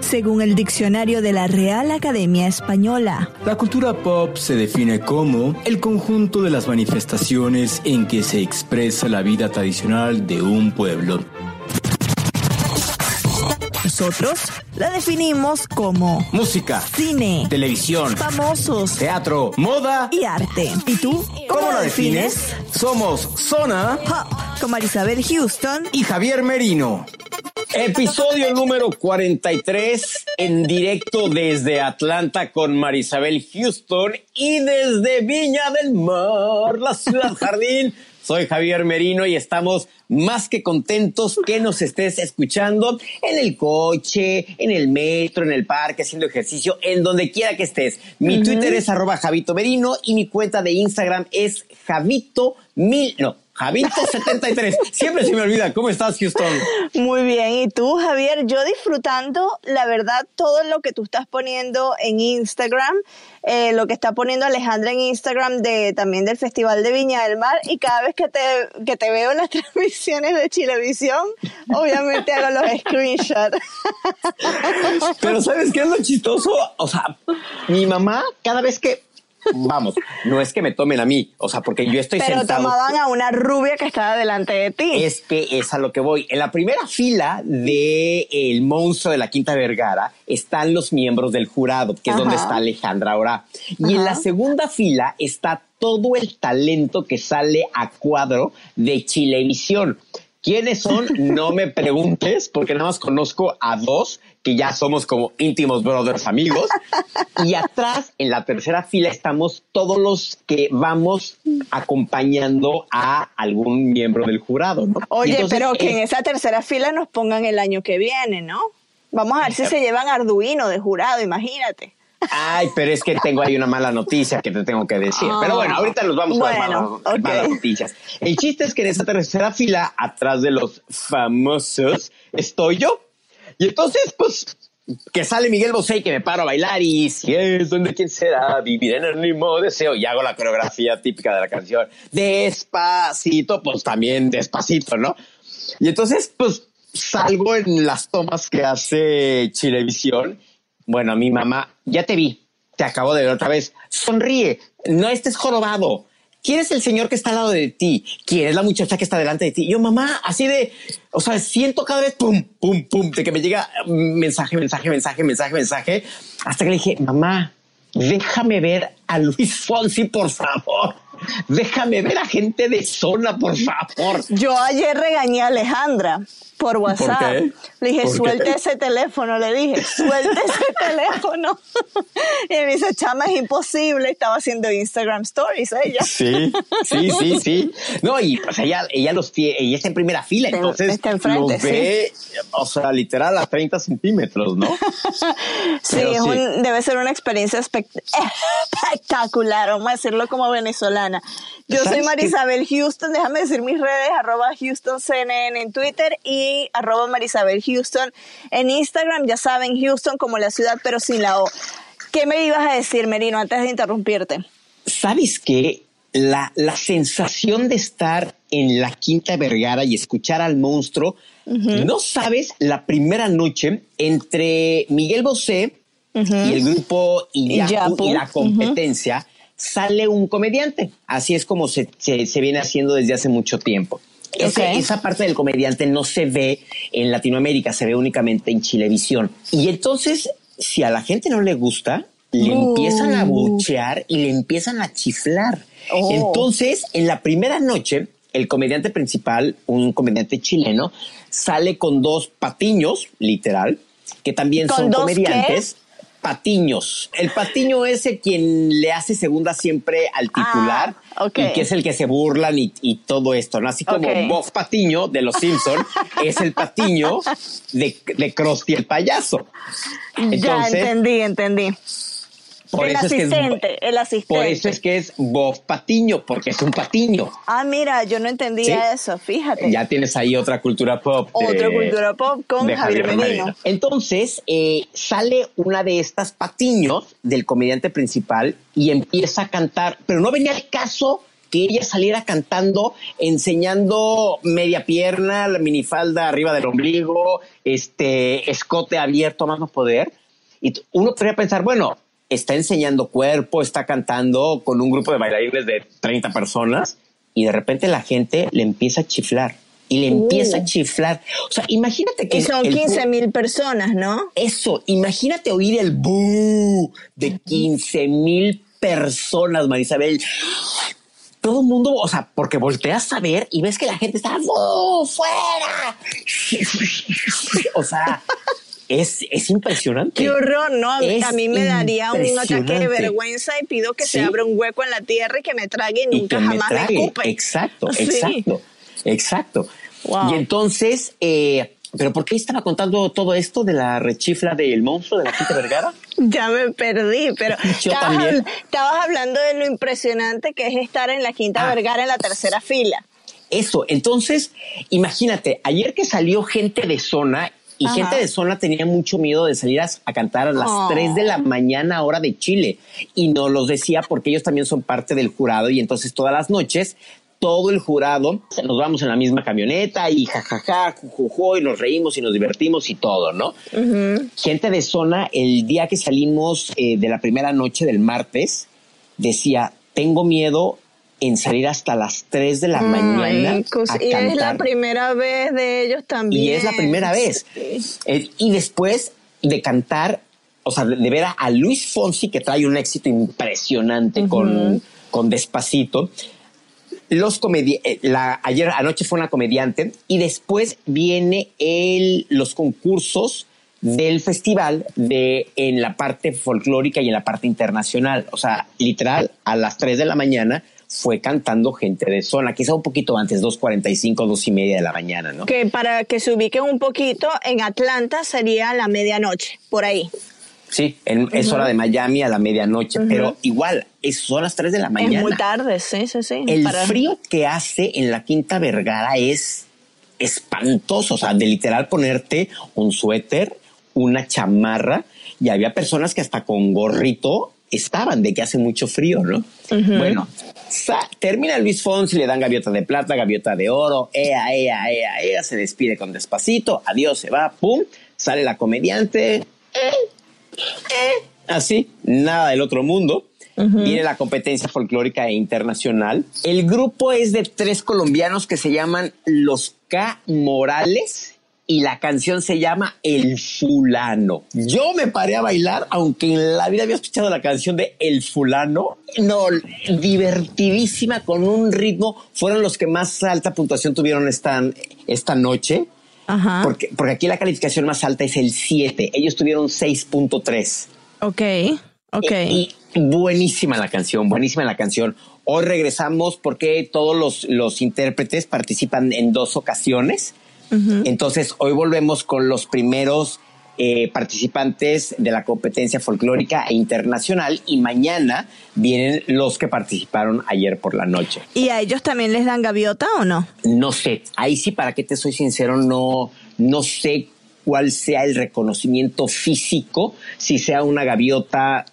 Según el diccionario de la Real Academia Española, la cultura pop se define como el conjunto de las manifestaciones en que se expresa la vida tradicional de un pueblo. Nosotros la definimos como música, cine, televisión, famosos, teatro, moda y arte. ¿Y tú? ¿Cómo la defines? Somos Zona Pop con Marisabel Houston y Javier Merino. Episodio número 43 en directo desde Atlanta con Marisabel Houston y desde Viña del Mar, la ciudad jardín. Soy Javier Merino y estamos más que contentos que nos estés escuchando en el coche, en el metro, en el parque, haciendo ejercicio, en donde quiera que estés. Mi Twitter es @javitomerino y mi cuenta de Instagram es Javito73. Siempre se me olvida. ¿Cómo estás, Houston? Muy bien. ¿Y tú, Javier? Yo disfrutando, la verdad, todo lo que tú estás poniendo en Instagram, lo que está poniendo Alejandra en Instagram también del Festival de Viña del Mar, y cada vez que te veo en las transmisiones de Chilevisión, obviamente hago los screenshots. Pero ¿sabes qué es lo chistoso? O sea, mi mamá, cada vez que... Vamos, no es que me tomen a mí, o sea, porque yo estoy sentado. Pero tomaban a una rubia que estaba delante de ti. Es que es a lo que voy. En la primera fila de El Monstruo de la Quinta Vergara están los miembros del jurado, que es donde está Alejandra ahora. Y en la segunda fila está todo el talento que sale a cuadro de Chilevisión. ¿Quiénes son? No me preguntes, porque nada más conozco a dos que ya somos como íntimos brothers amigos. Y atrás, en la tercera fila, estamos todos los que vamos acompañando a algún miembro del jurado, ¿no? Oye, entonces, pero que en esa tercera fila nos pongan el año que viene, ¿no? Vamos a ver si se llevan Arduino de jurado, imagínate. Ay, pero es que tengo ahí una mala noticia que te tengo que decir. Pero bueno, ahorita nos vamos a las malas noticias. El chiste es que en esa tercera fila, atrás de los famosos, estoy yo. Y entonces, pues, que sale Miguel Bosé y que me paro a bailar y si es donde quién será, vivir en el mismo deseo. Y hago la coreografía típica de la canción. Despacito, pues también despacito, ¿no? Y entonces, pues, salgo en las tomas que hace Chilevisión. Bueno, mi mamá, ya te vi, te acabo de ver otra vez. Sonríe, no estés jorobado. ¿Quién es el señor que está al lado de ti? ¿Quién es la muchacha que está delante de ti? Yo, mamá, así de... O sea, siento cada vez pum, pum, pum, de que me llega mensaje. Hasta que le dije, mamá, déjame ver a Luis Fonsi, por favor. Déjame ver a Gente de Zona, por favor. Yo ayer regañé a Alejandra por WhatsApp. ¿Por qué? Le dije, suelta ese teléfono. Le dije, suelta ese teléfono. Y me dice, chama, es imposible. Estaba haciendo Instagram Stories ella. Sí. No, y pues ella los tiene, ella está en primera fila, entonces está enfrente, los ve, o sea, literal a 30 centímetros, ¿no? Sí. Debe ser una experiencia espectacular, vamos a decirlo como venezolana. Yo soy Marisabel Houston, déjame decir mis redes, @HoustonCNN en Twitter y @MarisabelHouston en Instagram. Ya saben, Houston como la ciudad, pero sin la O. ¿Qué me ibas a decir, Merino, antes de interrumpirte? ¿Sabes qué? La sensación de estar en la Quinta Vergara y escuchar al monstruo, no sabes, la primera noche entre Miguel Bosé y el grupo Illapu y la competencia... Sale un comediante, así es como se viene haciendo desde hace mucho tiempo. Esa parte del comediante no se ve en Latinoamérica, se ve únicamente en Chilevisión. Y entonces, si a la gente no le gusta, le empiezan a buchear y le empiezan a chiflar. Entonces, en la primera noche, el comediante principal, un comediante chileno, sale con dos patiños, literal, que también son comediantes. ¿Qué? Patiños. El patiño es quien le hace segunda siempre al titular y que es el que se burlan y todo esto, ¿no? Así como Bob Patiño de Los Simpson es el patiño de Krusty el payaso. Entonces, ya entendí. El asistente. Por eso es que es Bob Patiño, porque es un patiño. Ah, mira, yo no entendía eso, fíjate. Ya tienes ahí otra cultura pop. Otra cultura pop con Javier Merino. Entonces, sale una de estas patiños del comediante principal y empieza a cantar, pero no venía el caso que ella saliera cantando, enseñando media pierna, la minifalda arriba del ombligo, escote abierto a más no poder. Y uno podría pensar, bueno, está enseñando cuerpo, está cantando con un grupo de bailarines de 30 personas y de repente la gente le empieza a chiflar y le empieza a chiflar. O sea, imagínate que... Y son 15,000 personas, ¿no? Eso, imagínate oír el bú de 15,000 personas, Marisabel. Todo el mundo, o sea, porque volteas a ver y ves que la gente está fuera. O sea... Es impresionante. Qué horror, ¿no? A mí me daría un ataque de vergüenza y pido que se abra un hueco en la tierra y que me trague y nunca jamás me escupe. Exacto. Wow. Y entonces, ¿pero por qué estaba contando todo esto de la rechifla del monstruo de la Quinta Vergara? Ya me perdí, pero estabas hablando de lo impresionante que es estar en la Quinta Vergara en la tercera fila. Eso, entonces, imagínate, ayer que salió Gente de Zona... Y Gente de Zona tenía mucho miedo de salir a cantar a las 3 de la mañana hora de Chile. Y nos los decía porque ellos también son parte del jurado. Y entonces todas las noches, todo el jurado, nos vamos en la misma camioneta y jajaja, jujujo, y nos reímos y nos divertimos y todo, ¿no? Uh-huh. Gente de Zona, el día que salimos de la primera noche del martes, decía, tengo miedo en salir hasta las 3 de la mañana a cantar. Y es la primera vez de ellos también. Y es la primera vez. Y después de cantar, o sea, de ver a Luis Fonsi, que trae un éxito impresionante con Despacito. Anoche fue una comediante. Y después viene los concursos del festival en la parte folclórica y en la parte internacional. O sea, literal, a las 3 de la mañana... fue cantando Gente de Zona, quizá un poquito antes, 2:45, 2:30 de la mañana, ¿no? Que para que se ubiquen un poquito, en Atlanta sería la medianoche, por ahí. Sí, es hora de Miami a la medianoche, pero igual, son las 3 de la mañana. Es muy tarde, sí. El frío que hace en la Quinta Vergara es espantoso, o sea, de literal ponerte un suéter, una chamarra, y había personas que hasta con gorrito... estaban de que hace mucho frío, ¿no? Bueno, termina Luis Fonsi, le dan gaviota de plata, gaviota de oro, ea, se despide con Despacito, adiós, se va, pum, sale la comediante, así, nada del otro mundo. Viene la competencia folclórica e internacional. El grupo es de 3 colombianos que se llaman los Ki Morales. Y la canción se llama El Fulano. Yo me paré a bailar, aunque en la vida había escuchado la canción de El Fulano. No, divertidísima, con un ritmo. Fueron los que más alta puntuación tuvieron esta noche. Ajá. Porque aquí la calificación más alta es el 7. Ellos tuvieron 6.3. Ok. Y buenísima la canción. Hoy regresamos porque todos los intérpretes participan en 2 ocasiones. Entonces, hoy volvemos con los primeros participantes de la competencia folclórica e internacional y mañana vienen los que participaron ayer por la noche. ¿Y a ellos también les dan gaviota o no? No sé. Ahí sí, para que te soy sincero, no sé cuál sea el reconocimiento físico, si sea una gaviota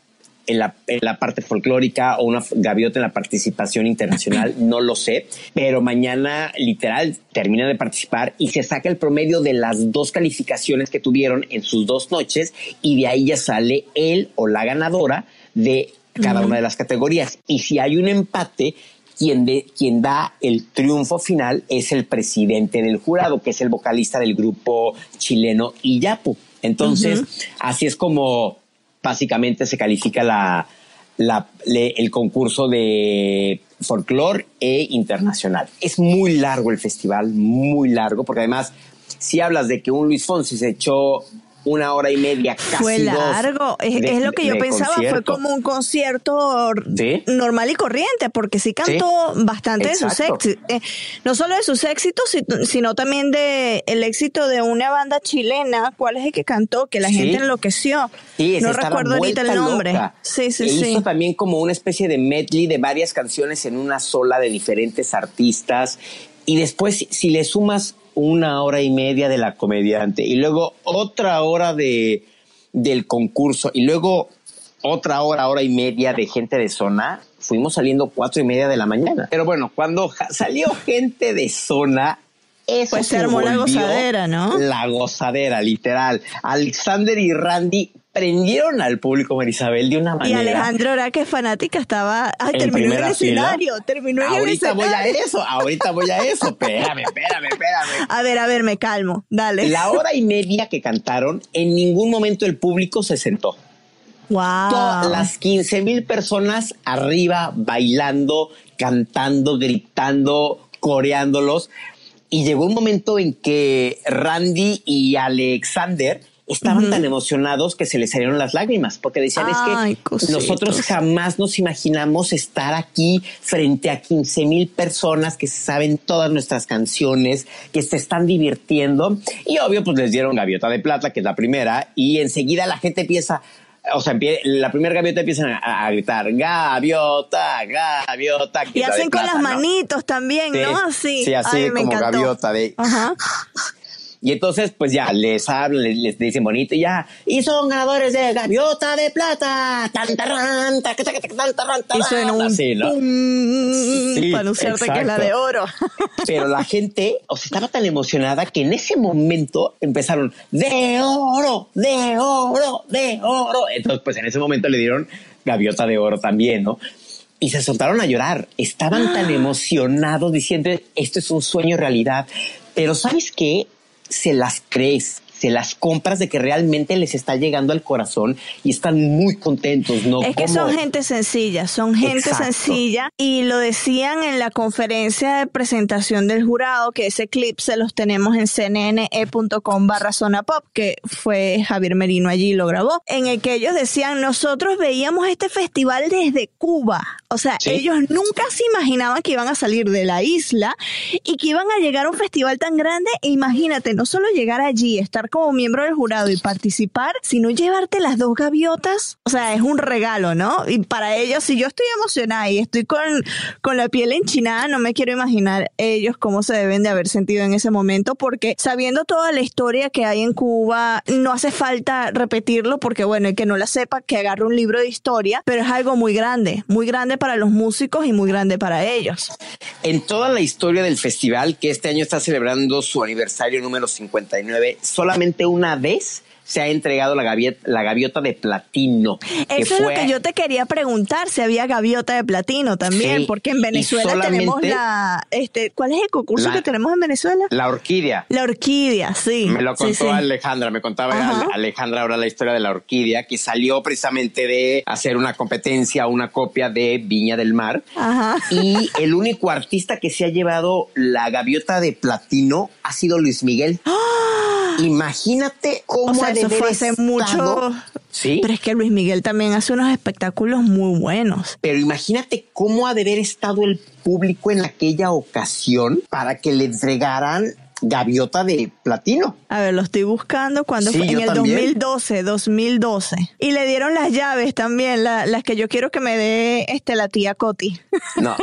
en la parte folclórica o una gaviota en la participación internacional, no lo sé, pero mañana literal terminan de participar y se saca el promedio de las 2 calificaciones que tuvieron en sus 2 noches y de ahí ya sale él o la ganadora de cada una de las categorías. Y si hay un empate, quien da el triunfo final es el presidente del jurado, que es el vocalista del grupo chileno Illapu. Entonces, así es como básicamente se califica el concurso de folclore e internacional. Es muy largo el festival, muy largo, porque además, si hablas de que un Luis Fonsi se echó 1 hora y media, casi fue largo, es lo que yo pensaba, concierto. Fue como un concierto normal y corriente, porque sí cantó bastante de sus éxitos, no solo de sus éxitos, sino también de el éxito de una banda chilena, ¿cuál es el que cantó? Que la gente enloqueció, no recuerdo ahorita el nombre. Loca. Hizo también como una especie de medley de varias canciones en una sola de diferentes artistas, y después si le sumas 1 hora y media de la comediante y luego otra hora del concurso y luego otra hora y media de gente de zona, fuimos saliendo 4:30 de la mañana. Pero bueno, cuando salió gente de zona, eso pues se armó la gozadera, ¿no? La gozadera, literal. Alexander y Randy prendieron al público, Marisabel, de una manera. Y Alejandra, ahora que es fanática, estaba... Ay, terminó en el escenario, Ahorita voy a eso. Espérame. A ver, me calmo, dale. La 1 hora y media que cantaron, en ningún momento el público se sentó. Wow. Todas las 15,000 personas arriba, bailando, cantando, gritando, coreándolos. Y llegó un momento en que Randy y Alexander... estaban tan emocionados que se les salieron las lágrimas, porque decían, es que nosotros jamás nos imaginamos estar aquí frente a 15,000 personas que saben todas nuestras canciones, que se están divirtiendo. Y obvio, pues les dieron Gaviota de Plata, que es la primera, y enseguida la gente empieza... O sea, la primera gaviota empiezan a gritar, gaviota. Y hacen con las manitos también, ¿no? Así. Sí, así como gaviota de... Ajá. Y entonces, pues ya, les hablan, les dicen bonito y ya. Y son ganadores de Gaviota de Plata. Y suena un pum para anunciarte que es la de oro. Pero la gente, o sea, estaba tan emocionada que en ese momento empezaron, de oro, de oro, de oro. Entonces, pues en ese momento le dieron Gaviota de Oro también, ¿no? Y se soltaron a llorar. Estaban tan emocionados diciendo, esto es un sueño realidad. Pero ¿sabes qué? Se las crees, se las compras de que realmente les está llegando al corazón y están muy contentos. ¿No? Es que son gente sencilla, y lo decían en la conferencia de presentación del jurado, que ese clip se los tenemos en cnne.com/Zona Pop, que fue Javier Merino allí y lo grabó, en el que ellos decían, nosotros veíamos este festival desde Cuba, o sea, ellos nunca se imaginaban que iban a salir de la isla y que iban a llegar a un festival tan grande. E imagínate, no solo llegar allí, estar como miembro del jurado y participar, sino llevarte las 2 gaviotas, o sea, es un regalo, ¿no? Y para ellos, si yo estoy emocionada y estoy con la piel enchinada, no me quiero imaginar ellos cómo se deben de haber sentido en ese momento, porque sabiendo toda la historia que hay en Cuba, no hace falta repetirlo, porque bueno, el que no la sepa, que agarre un libro de historia, pero es algo muy grande para los músicos y muy grande para ellos. En toda la historia del festival, que este año está celebrando su aniversario número 59, solamente una vez se ha entregado la gaviota de platino. Eso es lo que yo te quería preguntar, si había gaviota de platino también, porque en Venezuela tenemos ¿cuál es el concurso que tenemos en Venezuela? La Orquídea. La Orquídea, sí. Me lo contó Alejandra, me contaba Alejandra ahora la historia de La Orquídea, que salió precisamente de hacer una competencia, una copia de Viña del Mar. Ajá. Y el único artista que se ha llevado la gaviota de platino ha sido Luis Miguel. ¡Ah! Imagínate cómo, o sea, eso fue hace mucho. ¿Sí? Pero es que Luis Miguel también hace unos espectáculos muy buenos. Pero imagínate cómo ha de haber estado el público en aquella ocasión para que le entregaran gaviota de platino. A ver, lo estoy buscando. ¿Cuándo fue? En el 2012. Y le dieron las llaves también, las que yo quiero que me dé la tía Coti. No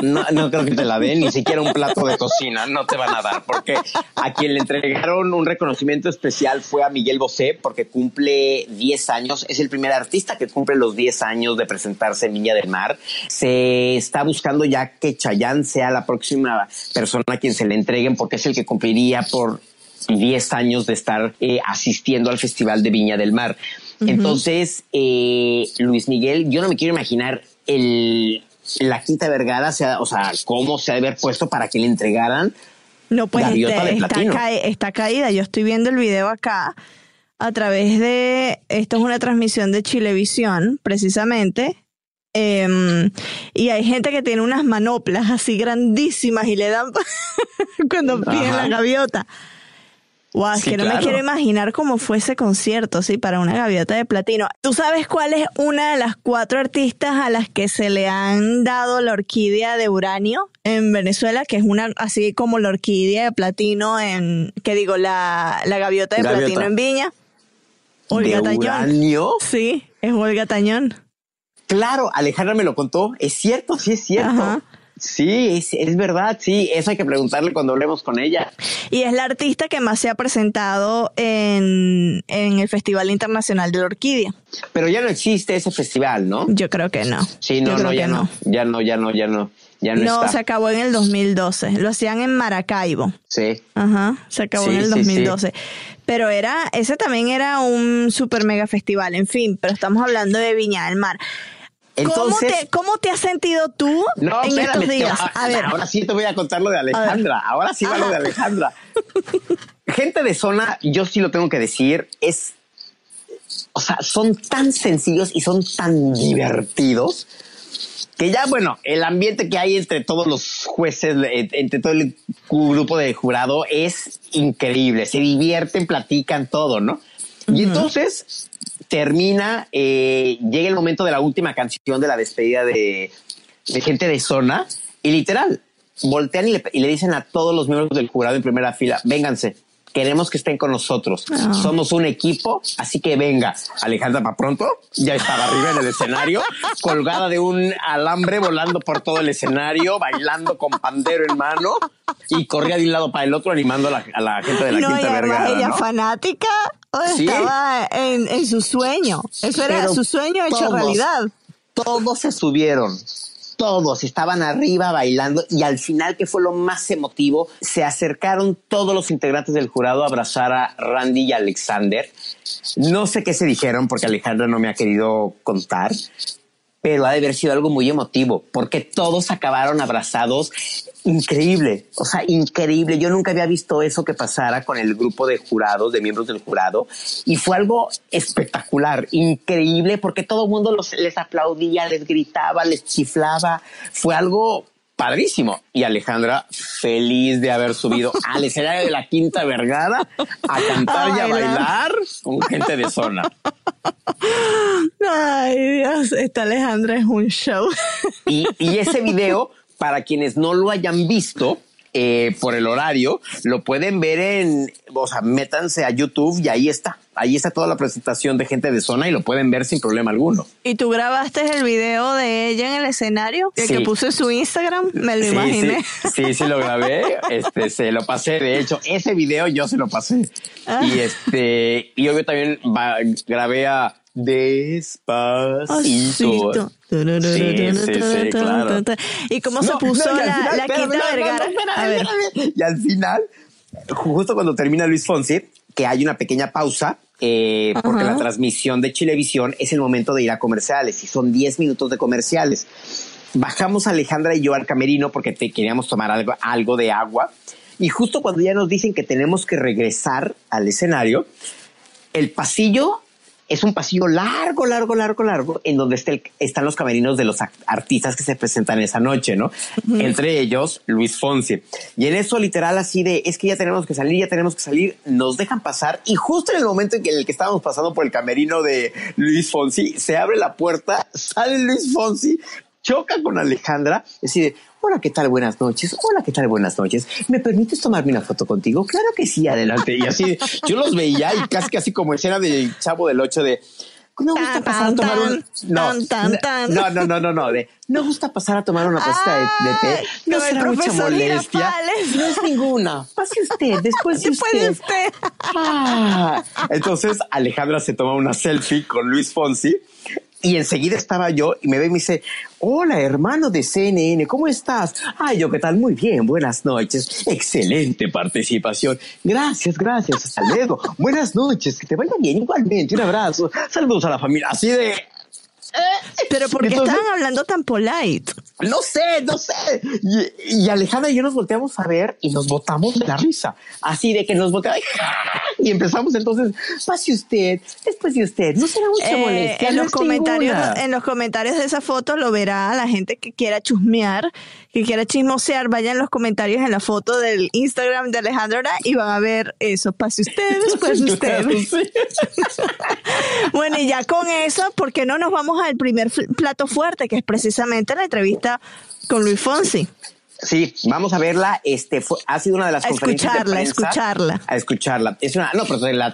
creo que te la den, ni siquiera un plato de cocina, no te van a dar, porque a quien le entregaron un reconocimiento especial fue a Miguel Bosé, porque cumple 10 años, es el primer artista que cumple los 10 años de presentarse en Viña del Mar. Se está buscando ya que Chayanne sea la próxima persona a quien se le entreguen, porque es el que cumpliría por 10 años de estar asistiendo al Festival de Viña del Mar. Entonces, Luis Miguel, yo no me quiero imaginar la Quinta Vergara, o sea, cómo se ha de haber puesto para que le entregaran gaviota de platino. Está caída. Yo estoy viendo el video acá a través de... Esto es una transmisión de Chilevisión, precisamente. Y hay gente que tiene unas manoplas así grandísimas y le dan cuando piden la gaviota. Wow, sí, que no me quiero imaginar cómo fue ese concierto, sí, para una gaviota de platino. ¿Tú sabes cuál es una de las 4 artistas a las que se le han dado la orquídea de uranio en Venezuela? Que es una, así como la orquídea de platino en, que digo, la gaviota de platino en Viña. Olga Tañón. ¿Uranio? Sí, es Olga Tañón. Claro, Alejandra me lo contó. Es cierto, sí es cierto. Ajá. Sí, es verdad, sí, eso hay que preguntarle cuando hablemos con ella. Y es la artista que más se ha presentado en el Festival Internacional de la Orquídea. Pero ya no existe ese festival, ¿no? Yo creo que no. Sí, ya no está. Se acabó en el 2012, lo hacían en Maracaibo. Sí. Ajá, se acabó en el 2012. Sí. Pero ese también era un super mega festival, en fin, pero estamos hablando de Viña del Mar. Entonces, ¿Cómo te has sentido tú en estos días? A ver. Ahora sí te voy a contar lo de Alejandra. Ahora sí va lo de Alejandra. Gente de Zona, yo sí lo tengo que decir, son tan sencillos y son tan divertidos que ya, bueno, el ambiente que hay entre todos los jueces, entre todo el grupo de jurado es increíble. Se divierten, platican todo, ¿no? Uh-huh. Y entonces... termina, llega el momento de la última canción de la despedida de Gente de Zona y literal, voltean y le dicen a todos los miembros del jurado en primera fila, vénganse, queremos que estén con nosotros, somos un equipo, así que venga. Alejandra para pronto ya estaba arriba en el escenario, colgada de un alambre, volando por todo el escenario, bailando con pandero en mano y corría de un lado para el otro animando a la gente de la Quinta Vergara. Ella fanática... estaba en su sueño. Eso era su sueño hecho realidad. Todos se subieron. Todos estaban arriba bailando. Y al final, que fue lo más emotivo, se acercaron todos los integrantes del jurado a abrazar a Randy y Alexander. No sé qué se dijeron porque Alejandra no me ha querido contar, pero ha de haber sido algo muy emotivo porque todos acabaron abrazados. Increíble, o sea, increíble. Yo nunca había visto eso que pasara con el grupo de jurados, de miembros del jurado, y fue algo espectacular, increíble, porque todo el mundo les aplaudía, les gritaba, les chiflaba. Fue algo padrísimo. Y Alejandra, feliz de haber subido al escenario de la Quinta Vergara a cantar y a bailar con Gente de Zona. Ay, Dios, esta Alejandra es un show. Y ese video, para quienes no lo hayan visto, por el horario, lo pueden ver métanse a YouTube y ahí está toda la presentación de Gente de Zona y lo pueden ver sin problema alguno. ¿Y tú grabaste el video de ella en el escenario? El que puso en su Instagram, me lo imaginé. Sí, lo grabé, se lo pasé, de hecho, ese video yo se lo pasé. Y yo también grabé a Despacito. Sí, claro. ¿Y cómo se puso la Quinta Vergara? Y al final, justo cuando termina Luis Fonsi, que hay una pequeña pausa, porque la transmisión de Chilevisión es el momento de ir a comerciales, y son 10 minutos de comerciales. Bajamos Alejandra y yo al camerino porque queríamos tomar algo de agua, y justo cuando ya nos dicen que tenemos que regresar al escenario, el pasillo... es un pasillo largo, en donde están los camerinos de los artistas que se presentan esa noche, ¿no? Uh-huh. Entre ellos, Luis Fonsi. Y en eso, literal, así de, es que ya tenemos que salir, nos dejan pasar. Y justo en el momento en el que estábamos pasando por el camerino de Luis Fonsi, se abre la puerta, sale Luis Fonsi, choca con Alejandra, decide... Hola, ¿qué tal? Buenas noches. ¿Me permites tomarme una foto contigo? Claro que sí, adelante. Y así, yo los veía y casi como escena del Chavo del 8 de... No gusta pasar a tomar una pasita de té. No será mucha molestia. No es ninguna. Pase usted, después de usted. Entonces Alejandra se toma una selfie con Luis Fonsi. Y enseguida estaba yo y me ve y me dice, hola, hermano de CNN, ¿cómo estás? Ay, yo, ¿qué tal? Muy bien, buenas noches. Excelente participación. Gracias, hasta luego. Buenas noches, que te vaya bien igualmente. Un abrazo. Saludos a la familia. Así de... ¿Pero por qué estaban hablando tan polite? No sé. Y Alejandra y yo nos volteamos a ver y nos botamos de la risa. Así de que nos volteamos y empezamos entonces, después de usted, no será mucha molestia. En los comentarios de esa foto lo verá la gente que quiera chusmear, que quiera chismosear, vayan los comentarios en la foto del Instagram de Alejandra y van a ver eso, pase usted, después de usted. Bueno, y ya con eso, ¿por qué no nos vamos al primer plato fuerte, que es precisamente la entrevista con Luis Fonsi? Sí, vamos a verla. Ha sido una de las conferencias de prensa. A escucharla.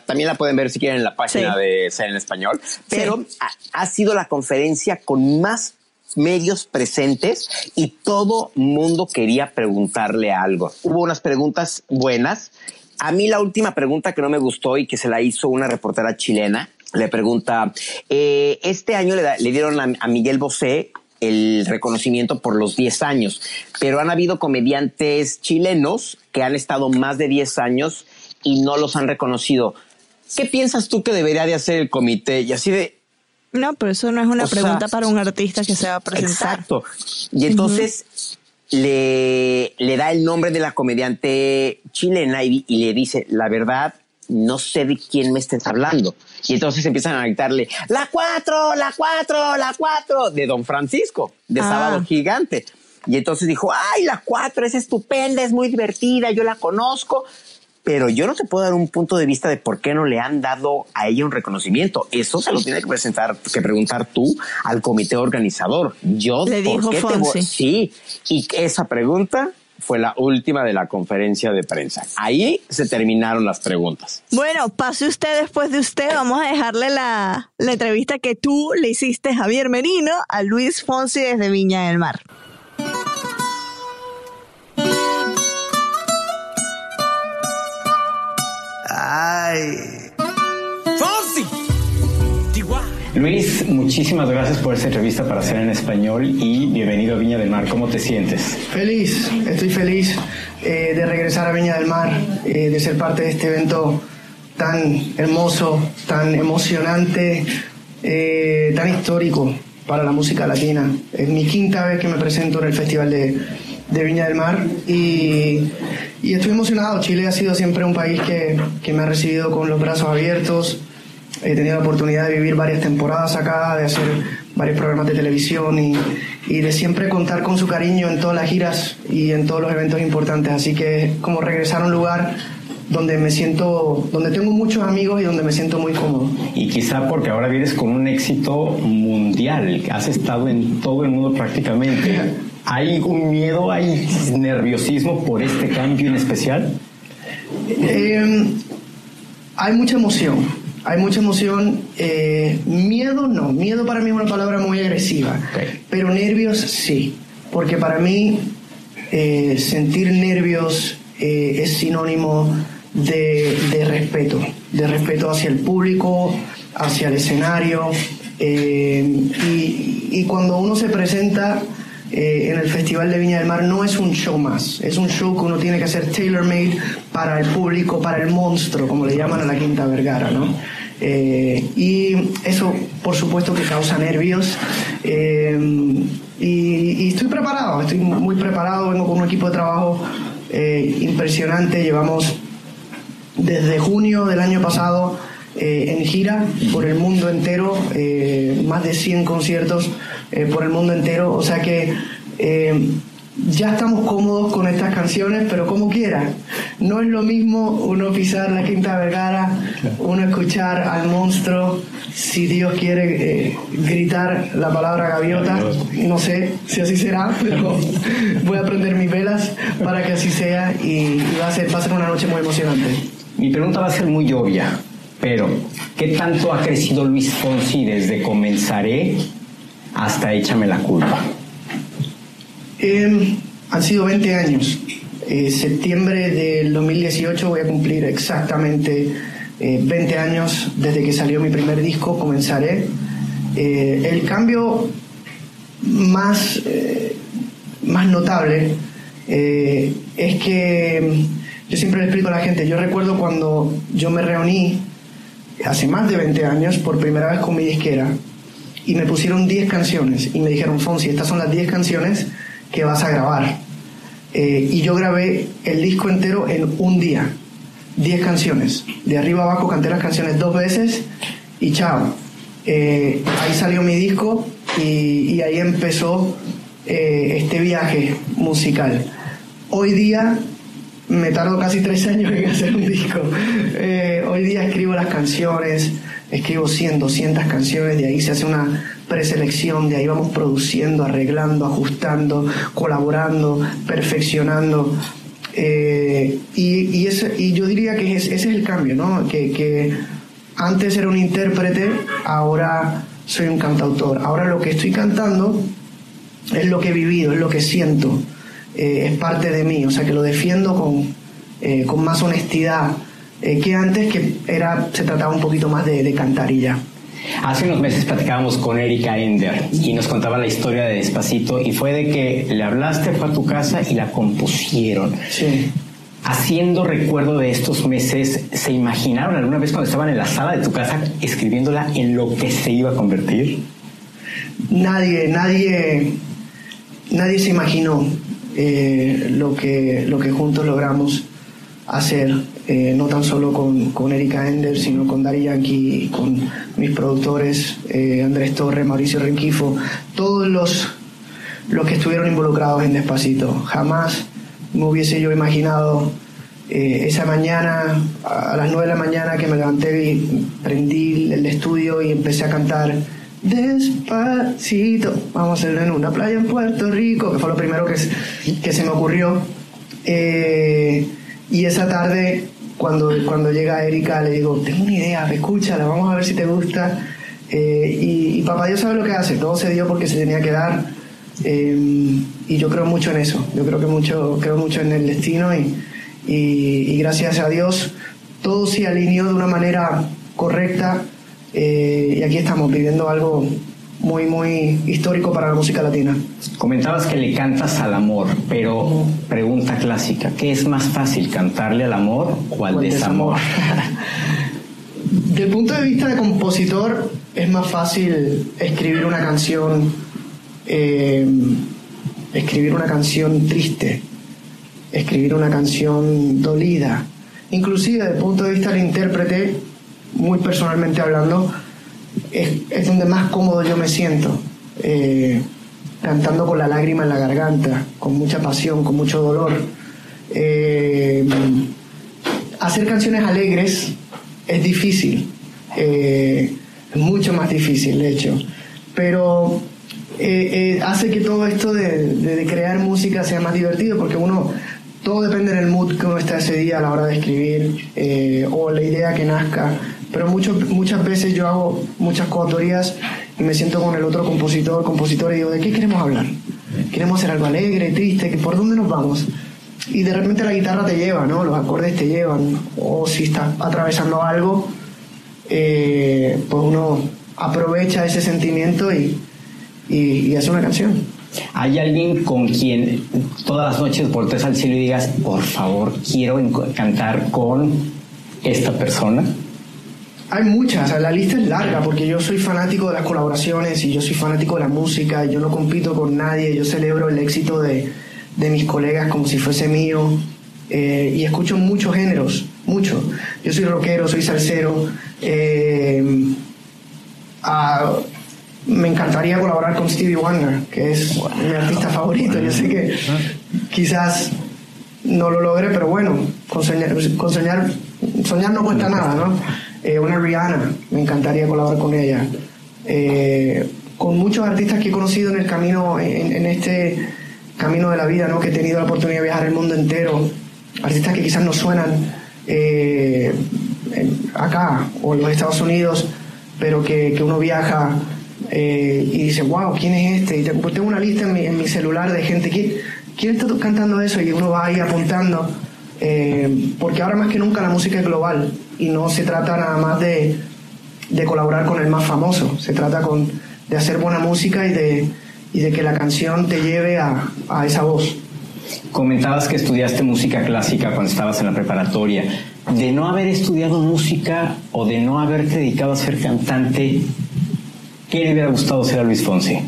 También la pueden ver si quieren en la página de CNN en Español. Pero ha sido la conferencia con más medios presentes y todo mundo quería preguntarle algo. Hubo unas preguntas buenas. A mí la última pregunta que no me gustó y que se la hizo una reportera chilena, le pregunta, este año le dieron a Miguel Bosé el reconocimiento por los 10 años, pero han habido comediantes chilenos que han estado más de 10 años y no los han reconocido. ¿Qué piensas tú que debería de hacer el comité? Y así de... No, pero eso no es una pregunta para un artista que se va a presentar. Exacto. Y entonces le da el nombre de la comediante chilena y le dice, la verdad, no sé de quién me estés hablando. Y entonces empiezan a gritarle, la 4, de Don Francisco, de Sábado Gigante. Y entonces dijo, ay, la 4 es estupenda, es muy divertida, yo la conozco, pero yo no te puedo dar un punto de vista de por qué no le han dado a ella un reconocimiento. Eso se lo tiene que preguntar tú al comité organizador. Le dijo Fonsi. Sí, y esa pregunta fue la última de la conferencia de prensa. Ahí se terminaron las preguntas. Bueno, pase usted, después de usted. Vamos a dejarle la entrevista que tú le hiciste, Javier Merino, a Luis Fonsi desde Viña del Mar. Ay, Fonsi. Luis, muchísimas gracias por esta entrevista para CNN en Español y bienvenido a Viña del Mar. ¿Cómo te sientes? Feliz, estoy feliz de regresar a Viña del Mar, de ser parte de este evento tan hermoso, tan emocionante, tan histórico para la música latina. Es mi quinta vez que me presento en el Festival de Viña del Mar y estoy emocionado. Chile ha sido siempre un país que me ha recibido con los brazos abiertos. He tenido la oportunidad de vivir varias temporadas acá, de hacer varios programas de televisión y de siempre contar con su cariño en todas las giras y en todos los eventos importantes. Así que es como regresar a un lugar donde tengo muchos amigos y donde me siento muy cómodo. Y quizá porque ahora vienes con un éxito mundial, has estado en todo el mundo prácticamente. ¿Hay un miedo, hay nerviosismo por este cambio en especial? Hay mucha emoción. Hay mucha emoción, miedo no, miedo para mí es una palabra muy agresiva, pero nervios sí, porque para mí sentir nervios es sinónimo de respeto hacia el público, hacia el escenario, y cuando uno se presenta en el Festival de Viña del Mar no es un show más, es un show que uno tiene que hacer tailor-made para el público, para el monstruo, como le llaman a la Quinta Vergara, ¿no? Y eso, por supuesto, que causa nervios. Y estoy muy preparado, vengo con un equipo de trabajo impresionante. Llevamos desde junio del año pasado en gira por el mundo entero, más de 100 conciertos por el mundo entero, o sea que ya estamos cómodos con estas canciones, pero como quiera, no es lo mismo uno pisar la Quinta Vergara, uno escuchar al monstruo, si Dios quiere gritar la palabra gaviota, no sé si así será, pero voy a prender mis velas para que así sea y va a ser una noche muy emocionante. Mi pregunta va a ser muy obvia, pero ¿qué tanto ha crecido Luis Fonsi desde Comenzaré hasta Échame la Culpa? Han sido 20 años. Septiembre del 2018 voy a cumplir exactamente 20 años desde que salió mi primer disco, Comenzaré. El cambio más notable es que yo siempre le explico a la gente, yo recuerdo cuando yo me reuní hace más de 20 años por primera vez con mi disquera y me pusieron 10 canciones y me dijeron, Fonsi, estas son las 10 canciones que vas a grabar. Y yo grabé el disco entero en un día, 10 canciones. De arriba a abajo canté las canciones 2 veces y chao. Ahí salió mi disco y ahí empezó este viaje musical. Hoy día me tardo casi 3 años en hacer un disco. Hoy día escribo las canciones, escribo 100, 200 canciones, de ahí se hace una preselección, de ahí vamos produciendo, arreglando, ajustando, colaborando, perfeccionando. Y yo diría que ese es el cambio, ¿no? Que antes era un intérprete, ahora soy un cantautor. Ahora lo que estoy cantando es lo que he vivido, es lo que siento. Es parte de mí, o sea que lo defiendo con más honestidad que antes, se trataba un poquito más de cantarilla. Hace unos meses platicábamos con Erika Ender y nos contaba la historia de Despacito, y fue de que le hablaste, fue a tu casa y la compusieron. Sí. Haciendo recuerdo de estos meses, ¿se imaginaron alguna vez cuando estaban en la sala de tu casa escribiéndola en lo que se iba a convertir? Nadie se imaginó lo que juntos logramos hacer, no tan solo con Erika Ender, sino con Daddy Yankee, con mis productores, Andrés Torres, Mauricio Renquifo, todos los que estuvieron involucrados en Despacito. Jamás me hubiese yo imaginado esa mañana, a las 9 de la mañana, que me levanté y prendí el estudio y empecé a cantar Despacito, vamos a hacerlo en una playa en Puerto Rico, que fue lo primero que se me ocurrió. Y esa tarde, cuando llega Erika, le digo, tengo una idea, escúchala, vamos a ver si te gusta. Y papá Dios sabe lo que hace, todo se dio porque se tenía que dar. Y yo creo mucho en eso, yo creo mucho en el destino, y gracias a Dios todo se alineó de una manera correcta. Y aquí estamos viviendo algo muy, muy histórico para la música latina. Comentabas que le cantas al amor, pero pregunta clásica, ¿qué es más fácil, cantarle al amor o al desamor? Desde el punto de vista de compositor, es más fácil escribir una canción, triste, escribir una canción dolida. Inclusive desde el punto de vista del intérprete, muy personalmente hablando, es donde más cómodo yo me siento, cantando con la lágrima en la garganta, con mucha pasión, con mucho dolor. Hacer canciones alegres es difícil, es mucho más difícil, de hecho, pero hace que todo esto de crear música sea más divertido, porque uno... Todo depende del mood que uno está ese día a la hora de escribir, o la idea que nazca. Pero muchas veces yo hago muchas coautorías y me siento con el otro compositor y digo, ¿de qué queremos hablar? ¿Queremos hacer algo alegre, triste? ¿Por dónde nos vamos? Y de repente la guitarra te lleva, ¿no? Los acordes te llevan. O si estás atravesando algo, pues uno aprovecha ese sentimiento y hace una canción. ¿Hay alguien con quien todas las noches voltees al cielo y digas, por favor, quiero cantar con esta persona? Hay muchas, o sea, la lista es larga, porque yo soy fanático de las colaboraciones y yo soy fanático de la música, y yo no compito con nadie, yo celebro el éxito de mis colegas como si fuese mío, y escucho muchos géneros, mucho. Yo soy rockero, soy salsero, me encantaría colaborar con Stevie Wonder, que es mi artista favorito. Yo sé que quizás no lo logre, pero bueno, soñar no cuesta nada, ¿no? Una Rihanna, me encantaría colaborar con ella. Con muchos artistas que he conocido en el camino, en este camino de la vida, ¿no? Que he tenido la oportunidad de viajar el mundo entero. Artistas que quizás no suenan acá o en los Estados Unidos, pero que uno viaja... y dice, wow, ¿quién es este? Y tengo una lista en mi celular de gente, ¿quién está cantando eso? Y uno va ahí apuntando, porque ahora más que nunca la música es global y no se trata nada más de colaborar con el más famoso, se trata de hacer buena música y de que la canción te lleve a esa voz. Comentabas que estudiaste música clásica cuando estabas en la preparatoria. De no haber estudiado música o de no haberte dedicado a ser cantante, ¿Qué le hubiera gustado ser a Luis Fonsi?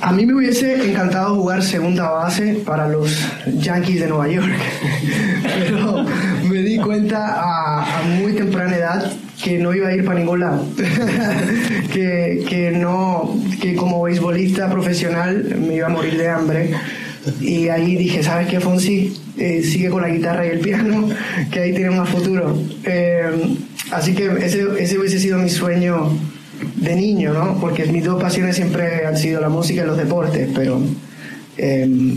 A mí me hubiese encantado jugar segunda base para los Yankees de Nueva York, pero me di cuenta a muy temprana edad que no iba a ir para ningún lado, que como beisbolista profesional me iba a morir de hambre. Y ahí dije, ¿sabes qué, Fonsi? Sigue con la guitarra y el piano, que ahí tiene más futuro. Así que ese hubiese sido mi sueño de niño, ¿no? Porque mis dos pasiones siempre han sido la música y los deportes, pero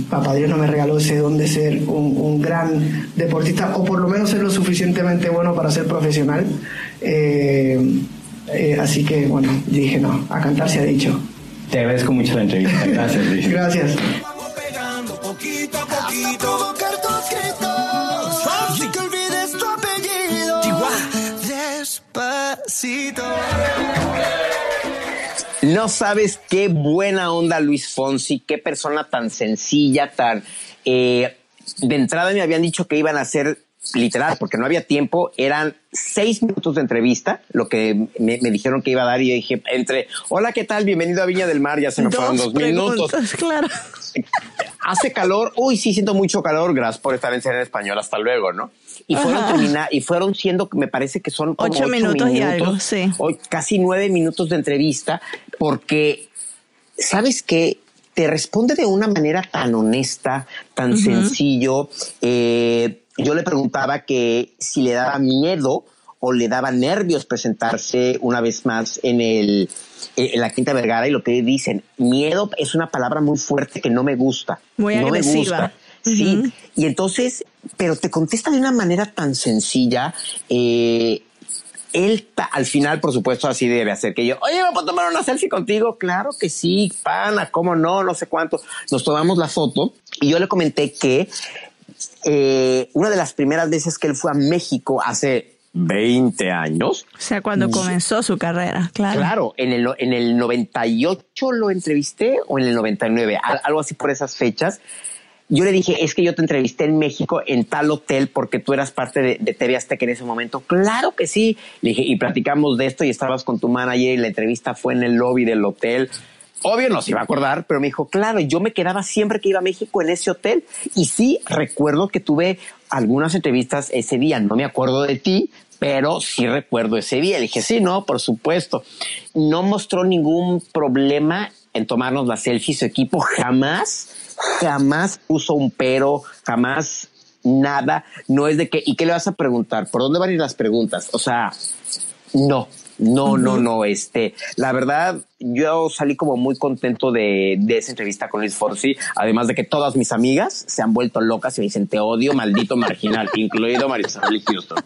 papá Dios no me regaló ese don de ser un gran deportista, o por lo menos ser lo suficientemente bueno para ser profesional. Así que, bueno, dije, no, a cantar se ha dicho. Te agradezco mucho la entrevista. Gracias, Luis. Gracias. Poquito a poquito, tocar tus gritos, así que olvides tu apellido. Despacito. No sabes qué buena onda Luis Fonsi, qué persona tan sencilla, tan... de entrada me habían dicho que iban a hacer, literal, porque no había tiempo, eran 6 minutos de entrevista, lo que me dijeron que iba a dar, y yo dije, entre, hola, ¿qué tal? Bienvenido a Viña del Mar, ya se me fueron 2 minutos. Claro. Hace calor, uy, sí, siento mucho calor, gracias por estar en CNN en Español, hasta luego, ¿no? Y fueron siendo, me parece que son como 8 minutos y algo, sí. Casi 9 minutos de entrevista, porque, ¿sabes qué? Te responde de una manera tan honesta, tan sencillo. Yo le preguntaba que si le daba miedo o le daba nervios presentarse una vez más en la Quinta Vergara, y lo que dicen, miedo es una palabra muy fuerte que no me gusta. Muy agresiva. No me gusta. Sí, y entonces, pero te contesta de una manera tan sencilla. Él al final, por supuesto, así debe hacer, que yo, oye, ¿me puedo tomar una selfie contigo? Claro que sí, pana, cómo no, no sé cuánto. Nos tomamos la foto y yo le comenté que una de las primeras veces que él fue a México hace 20 años. O sea, cuando comenzó su carrera, claro. Claro, en el 98 lo entrevisté, o en el 99, algo así por esas fechas. Yo le dije, es que yo te entrevisté en México en tal hotel porque tú eras parte de TV Azteca en ese momento. Claro que sí. Le dije, y platicamos de esto, y estabas con tu manager, y la entrevista fue en el lobby del hotel. Obvio no se iba a acordar, pero me dijo, claro, yo me quedaba siempre que iba a México en ese hotel. Y sí, recuerdo que tuve algunas entrevistas ese día. No me acuerdo de ti, pero sí recuerdo ese día. Le dije, sí, no, por supuesto. No mostró ningún problema en tomarnos la selfie. Su equipo jamás puso un pero, jamás nada. No es de que, ¿y qué le vas a preguntar? ¿Por dónde van a ir las preguntas? O sea, no. La verdad, yo salí como muy contento de esa entrevista con Luis Fonsi, además de que todas mis amigas se han vuelto locas y me dicen, te odio, maldito marginal, incluido Marisabel Houston.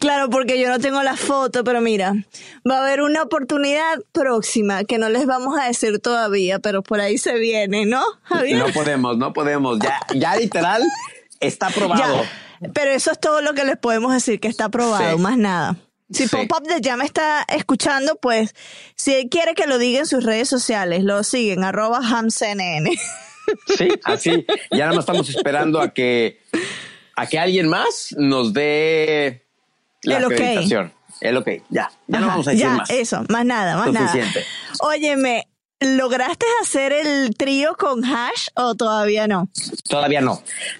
Claro, porque yo no tengo la foto, pero mira, va a haber una oportunidad próxima que no les vamos a decir todavía, pero por ahí se viene, ¿no, Javier? No podemos, ya literal está aprobado. Ya, pero eso es todo lo que les podemos decir, que está aprobado, sí. Más nada. Si sí. Pop Up de Ya me está escuchando, pues si él quiere que lo diga en sus redes sociales, lo siguen, @hamcnn. Sí, así, ya nada más estamos esperando a que alguien más nos dé la acreditación. El ok, ya no vamos a decir más. Eso, más nada. Suficiente. Óyeme, ¿lograste hacer el trío con Hash o todavía no?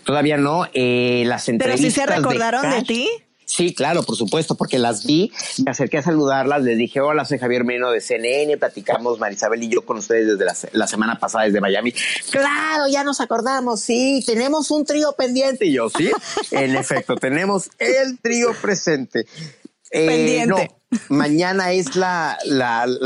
Todavía no. Las entrevistas. ¿Pero sí se recordaron de ti? Sí, claro, por supuesto, porque las vi, me acerqué a saludarlas, les dije, hola, soy Javier Merino de CNN, platicamos Marisabel y yo con ustedes desde la semana pasada desde Miami. Claro, ya nos acordamos, sí, tenemos un trío pendiente. Y yo, sí, en efecto, tenemos el trío presente. Pendiente. No, mañana es la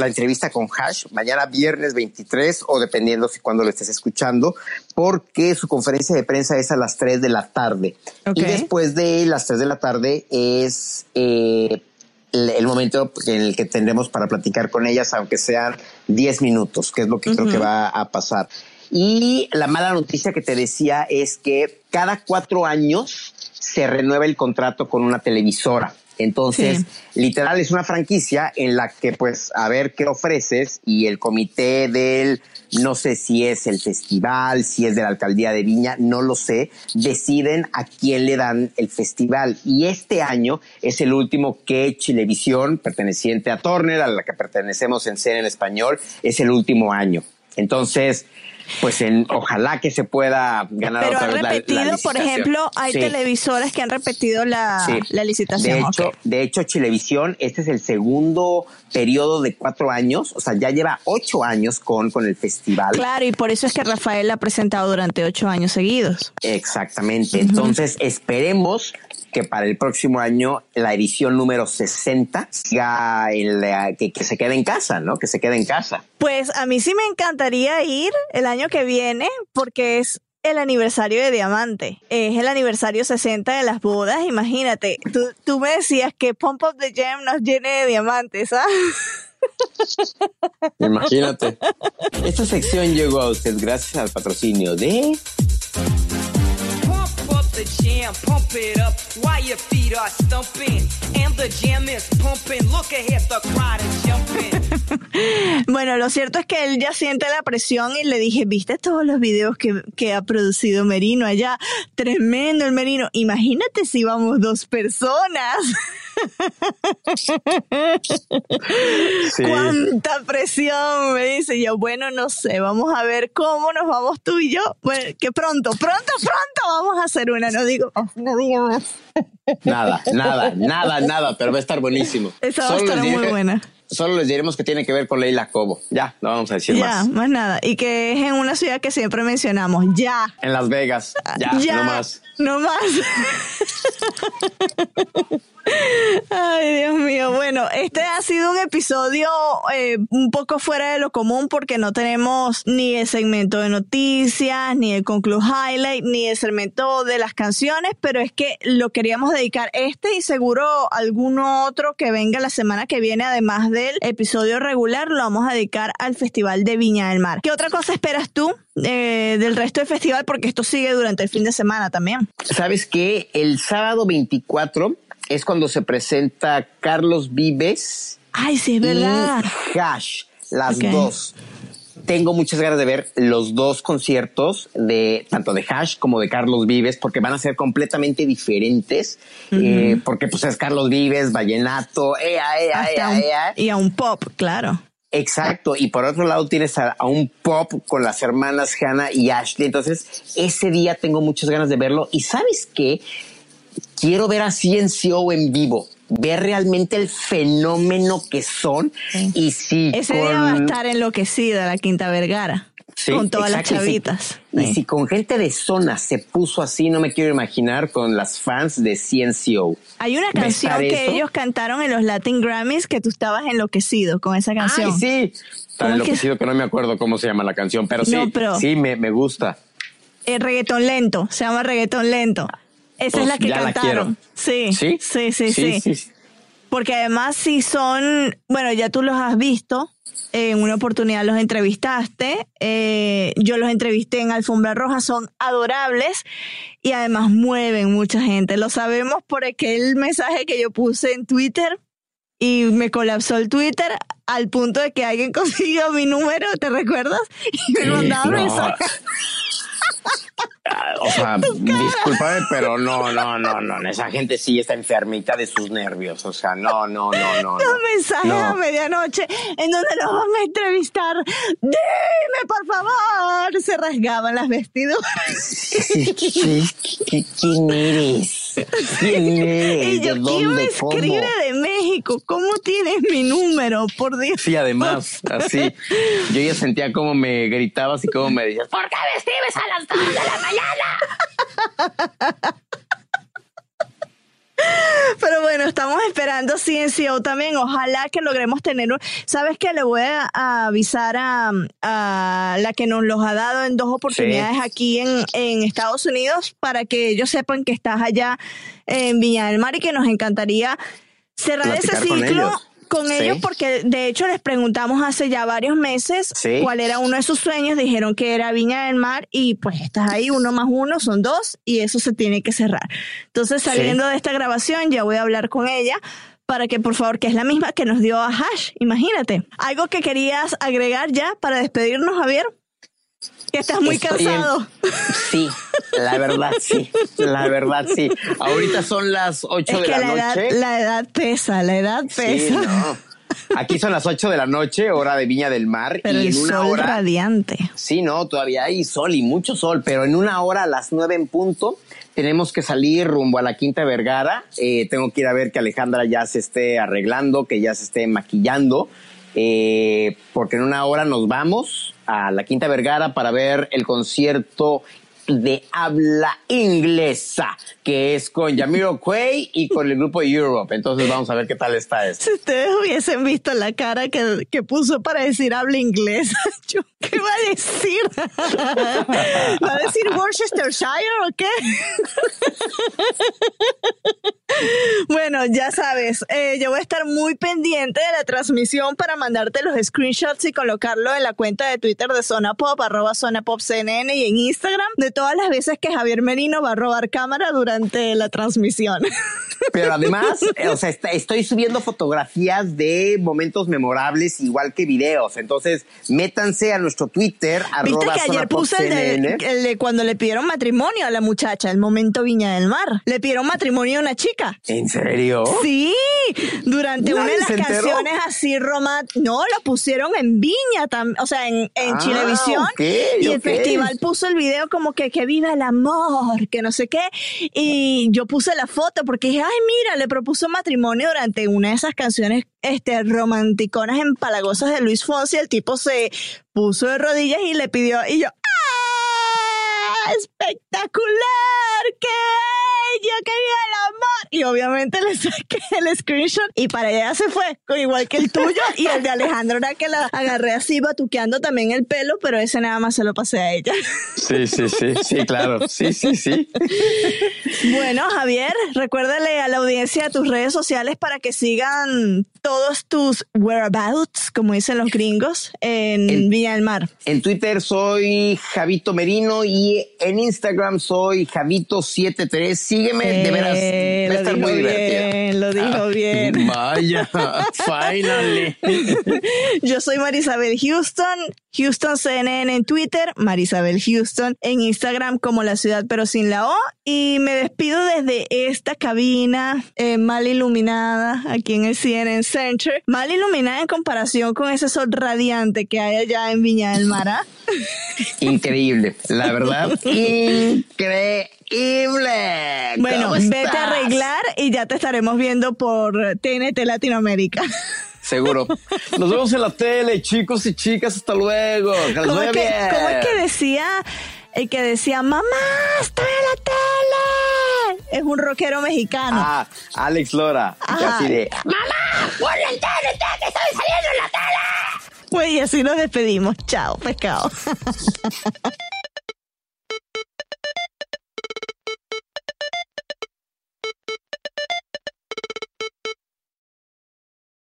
entrevista con Hash, mañana viernes 23, o dependiendo si cuando lo estés escuchando, porque su conferencia de prensa es a las 3 de la tarde. Okay. Y después de las 3 de la tarde es el momento en el que tendremos para platicar con ellas, aunque sean 10 minutos, que es lo que creo que va a pasar. Y la mala noticia que te decía es que cada 4 años se renueva el contrato con una televisora. Entonces, Literal, es una franquicia en la que, pues, a ver qué ofreces, y el comité del no sé si es el festival, si es de la alcaldía de Viña, no lo sé, deciden a quién le dan el festival. Y este año es el último que Chilevisión, perteneciente a Turner, a la que pertenecemos en CNN en Español, es el último año. Entonces, pues ojalá que se pueda ganar. Pero otra vez la licitación. Por ejemplo, hay televisoras que han repetido la licitación. De hecho, Chilevisión, este es el segundo periodo de 4 años, o sea, ya lleva 8 años con el festival. Claro, y por eso es que Rafael la ha presentado durante 8 años seguidos. Exactamente. Uh-huh. Entonces, esperemos que para el próximo año la edición número 60 que se quede en casa, ¿no? Que se quede en casa. Pues a mí sí me encantaría ir el año que viene, porque es el aniversario de Diamante, es el aniversario 60 de las bodas. Imagínate, tú me decías que Pump Up the Jam nos llene de diamantes, ¿ah? Imagínate. Esta sección llegó a usted gracias al patrocinio de Pump Up the Jam, pump it up while your feet are stumping and the jam is pumping, look ahead, the crowd is jumping. Bueno, lo cierto es que él ya siente la presión y le dije, ¿viste todos los videos que ha producido Merino allá? Tremendo el Merino. Imagínate si vamos 2 personas. Sí. ¡Cuánta presión! Me dice yo, bueno, no sé, vamos a ver cómo nos vamos tú y yo. Bueno, que pronto vamos a hacer una, no digo más. Nada, pero va a estar buenísimo. Esa va a estar muy buena. Solo les diremos que tiene que ver con Leila Cobo. Ya, no vamos a decir más. Ya, más nada. Y que es en una ciudad que siempre mencionamos. Ya. En Las Vegas. Ya, no más. No más. Ay, Dios mío. Bueno, este ha sido un episodio un poco fuera de lo común, porque no tenemos ni el segmento de noticias, ni el Conclu Highlight, ni el segmento de las canciones, pero es que lo queríamos dedicar y seguro alguno otro que venga la semana que viene, además del episodio regular, lo vamos a dedicar al Festival de Viña del Mar. ¿Qué otra cosa esperas tú del resto del festival? Porque esto sigue durante el fin de semana también. ¿Sabes qué? El sábado 24... es cuando se presenta Carlos Vives. Ay, sí, es verdad. Y Hash, las dos. Tengo muchas ganas de ver los 2 conciertos, tanto de Hash como de Carlos Vives, porque van a ser completamente diferentes. Uh-huh. Porque pues es Carlos Vives, vallenato, y a un pop, claro. Exacto, y por otro lado tienes a un pop con las hermanas Hannah y Ashley. Entonces, ese día tengo muchas ganas de verlo. ¿Y sabes qué? Quiero ver a CNCO en vivo, ver realmente el fenómeno que son. Sí. Y si ese día va a estar enloquecida la Quinta Vergara, sí, con todas las chavitas. Y si con Gente de Zona se puso así, no me quiero imaginar con las fans de CNCO. Hay una canción que ellos cantaron en los Latin Grammys que tú estabas enloquecido con esa canción. Ay, sí, tan enloquecido que no me acuerdo cómo se llama la canción, pero sí, me gusta. El Reggaetón Lento, se llama Reggaetón Lento. Esa es la que cantaron. Sí. Porque además bueno, ya tú los has visto, en una oportunidad los entrevistaste, yo los entrevisté en Alfombra Roja, son adorables y además mueven mucha gente. Lo sabemos por aquel mensaje que yo puse en Twitter y me colapsó el Twitter al punto de que alguien consiguió mi número, ¿te recuerdas? Y me mandaba mensajes. O sea, discúlpame, pero no, esa gente sí está enfermita de sus nervios, o sea, no. Los mensajes a medianoche en donde nos vamos a entrevistar, dime por favor, se rasgaban las vestiduras. ¿Quién eres? Y yo, ¿quién me escribe de México? ¿Cómo tienes mi número? Por Dios. Sí, además, así, yo ya sentía cómo me gritabas y cómo me decías, ¿por qué vestimes a las 2 de la mañana? Pero bueno, estamos esperando CNCO también. Ojalá que logremos tener ¿sabes qué? Le voy a avisar a la que nos los ha dado en 2 oportunidades aquí en Estados Unidos, para que ellos sepan que estás allá en Viña del Mar y que nos encantaría cerrar ese ciclo con ellos, porque de hecho les preguntamos hace ya varios meses cuál era uno de sus sueños, dijeron que era Viña del Mar y pues estás ahí, 1 más 1 son 2 y eso se tiene que cerrar. Entonces saliendo de esta grabación ya voy a hablar con ella para que por favor, que es la misma que nos dio a Hash, imagínate. ¿Algo que querías agregar ya para despedirnos, Javier? Ya estás muy cansado. Sí, la verdad sí, la verdad sí. Ahorita son las 8 de la noche. La edad pesa, la edad pesa. Sí, no. Aquí son las 8 de la noche, hora de Viña del Mar. Pero y el en una sol hora, radiante. Sí, no, todavía hay sol y mucho sol, pero en una hora, a las 9 en punto, tenemos que salir rumbo a la Quinta Vergara. Tengo que ir a ver que Alejandra ya se esté arreglando, que ya se esté maquillando, porque en una hora nos vamos a la Quinta Vergara para ver el concierto de habla inglesa, que es con Jamiroquai y con el grupo Europe. Entonces vamos a ver qué tal está esto. Si ustedes hubiesen visto la cara que puso para decir habla inglesa, yo, ¿qué va a decir? ¿Va a decir Worcestershire o qué? Bueno, ya sabes, yo voy a estar muy pendiente de la transmisión para mandarte los screenshots y colocarlo en la cuenta de Twitter de Zona Pop, @ZonaPopCNN, y en Instagram de todas las veces que Javier Merino va a robar cámara durante la transmisión. Pero además, o sea, estoy subiendo fotografías de momentos memorables, igual que videos. Entonces, métanse a nuestro Twitter. Viste que ayer puse el de cuando le pidieron matrimonio a la muchacha, el momento Viña del Mar. Le pidieron matrimonio a una chica. ¿En serio? Sí, durante una de las canciones así románticas. No, lo pusieron en Viña, o sea, en Chilevisión. Okay, y el festival puso el video como que viva el amor, que no sé qué. Y yo puse la foto porque dije, ay, mira, le propuso matrimonio durante una de esas canciones romanticonas empalagosas de Luis Fonsi. El tipo se puso de rodillas y le pidió, y yo, ¡ah, espectacular! ¡Qué bello! ¡Qué viva el amor! Y obviamente le saqué el screenshot y para allá se fue, igual que el tuyo. Y el de Alejandra, era que la agarré así batuqueando también el pelo, pero ese nada más se lo pasé a ella. Sí, sí, sí, sí, claro. Sí, sí, sí. Bueno, Javier, recuérdale a la audiencia de tus redes sociales para que sigan todos tus whereabouts, como dicen los gringos, en Viña del Mar. En Twitter soy Javito Merino y en Instagram soy Javito73. Sígueme, de veras. Va a estar muy divertido. Lo dijo bien. Vaya, finally. Yo soy Marisabel Houston, Houston CNN en Twitter, Marisabel Houston en Instagram como la ciudad pero sin la O, y me despido desde esta cabina mal iluminada aquí en el CNN Center, mal iluminada en comparación con ese sol radiante que hay allá en Viña del Mar. Increíble, la verdad, increíble. Bueno, vete a arreglar y ya te estaremos viendo por TNT Latinoamérica. Seguro. Nos vemos en la tele, chicos y chicas. Hasta luego. ¿Cómo es que decía el que decía, mamá, estoy en la tele? Es un rockero mexicano. Ah, Alex Lora. Así de, mamá, por el TNT que estoy saliendo en la tele. Pues y así nos despedimos. Chao, pescado.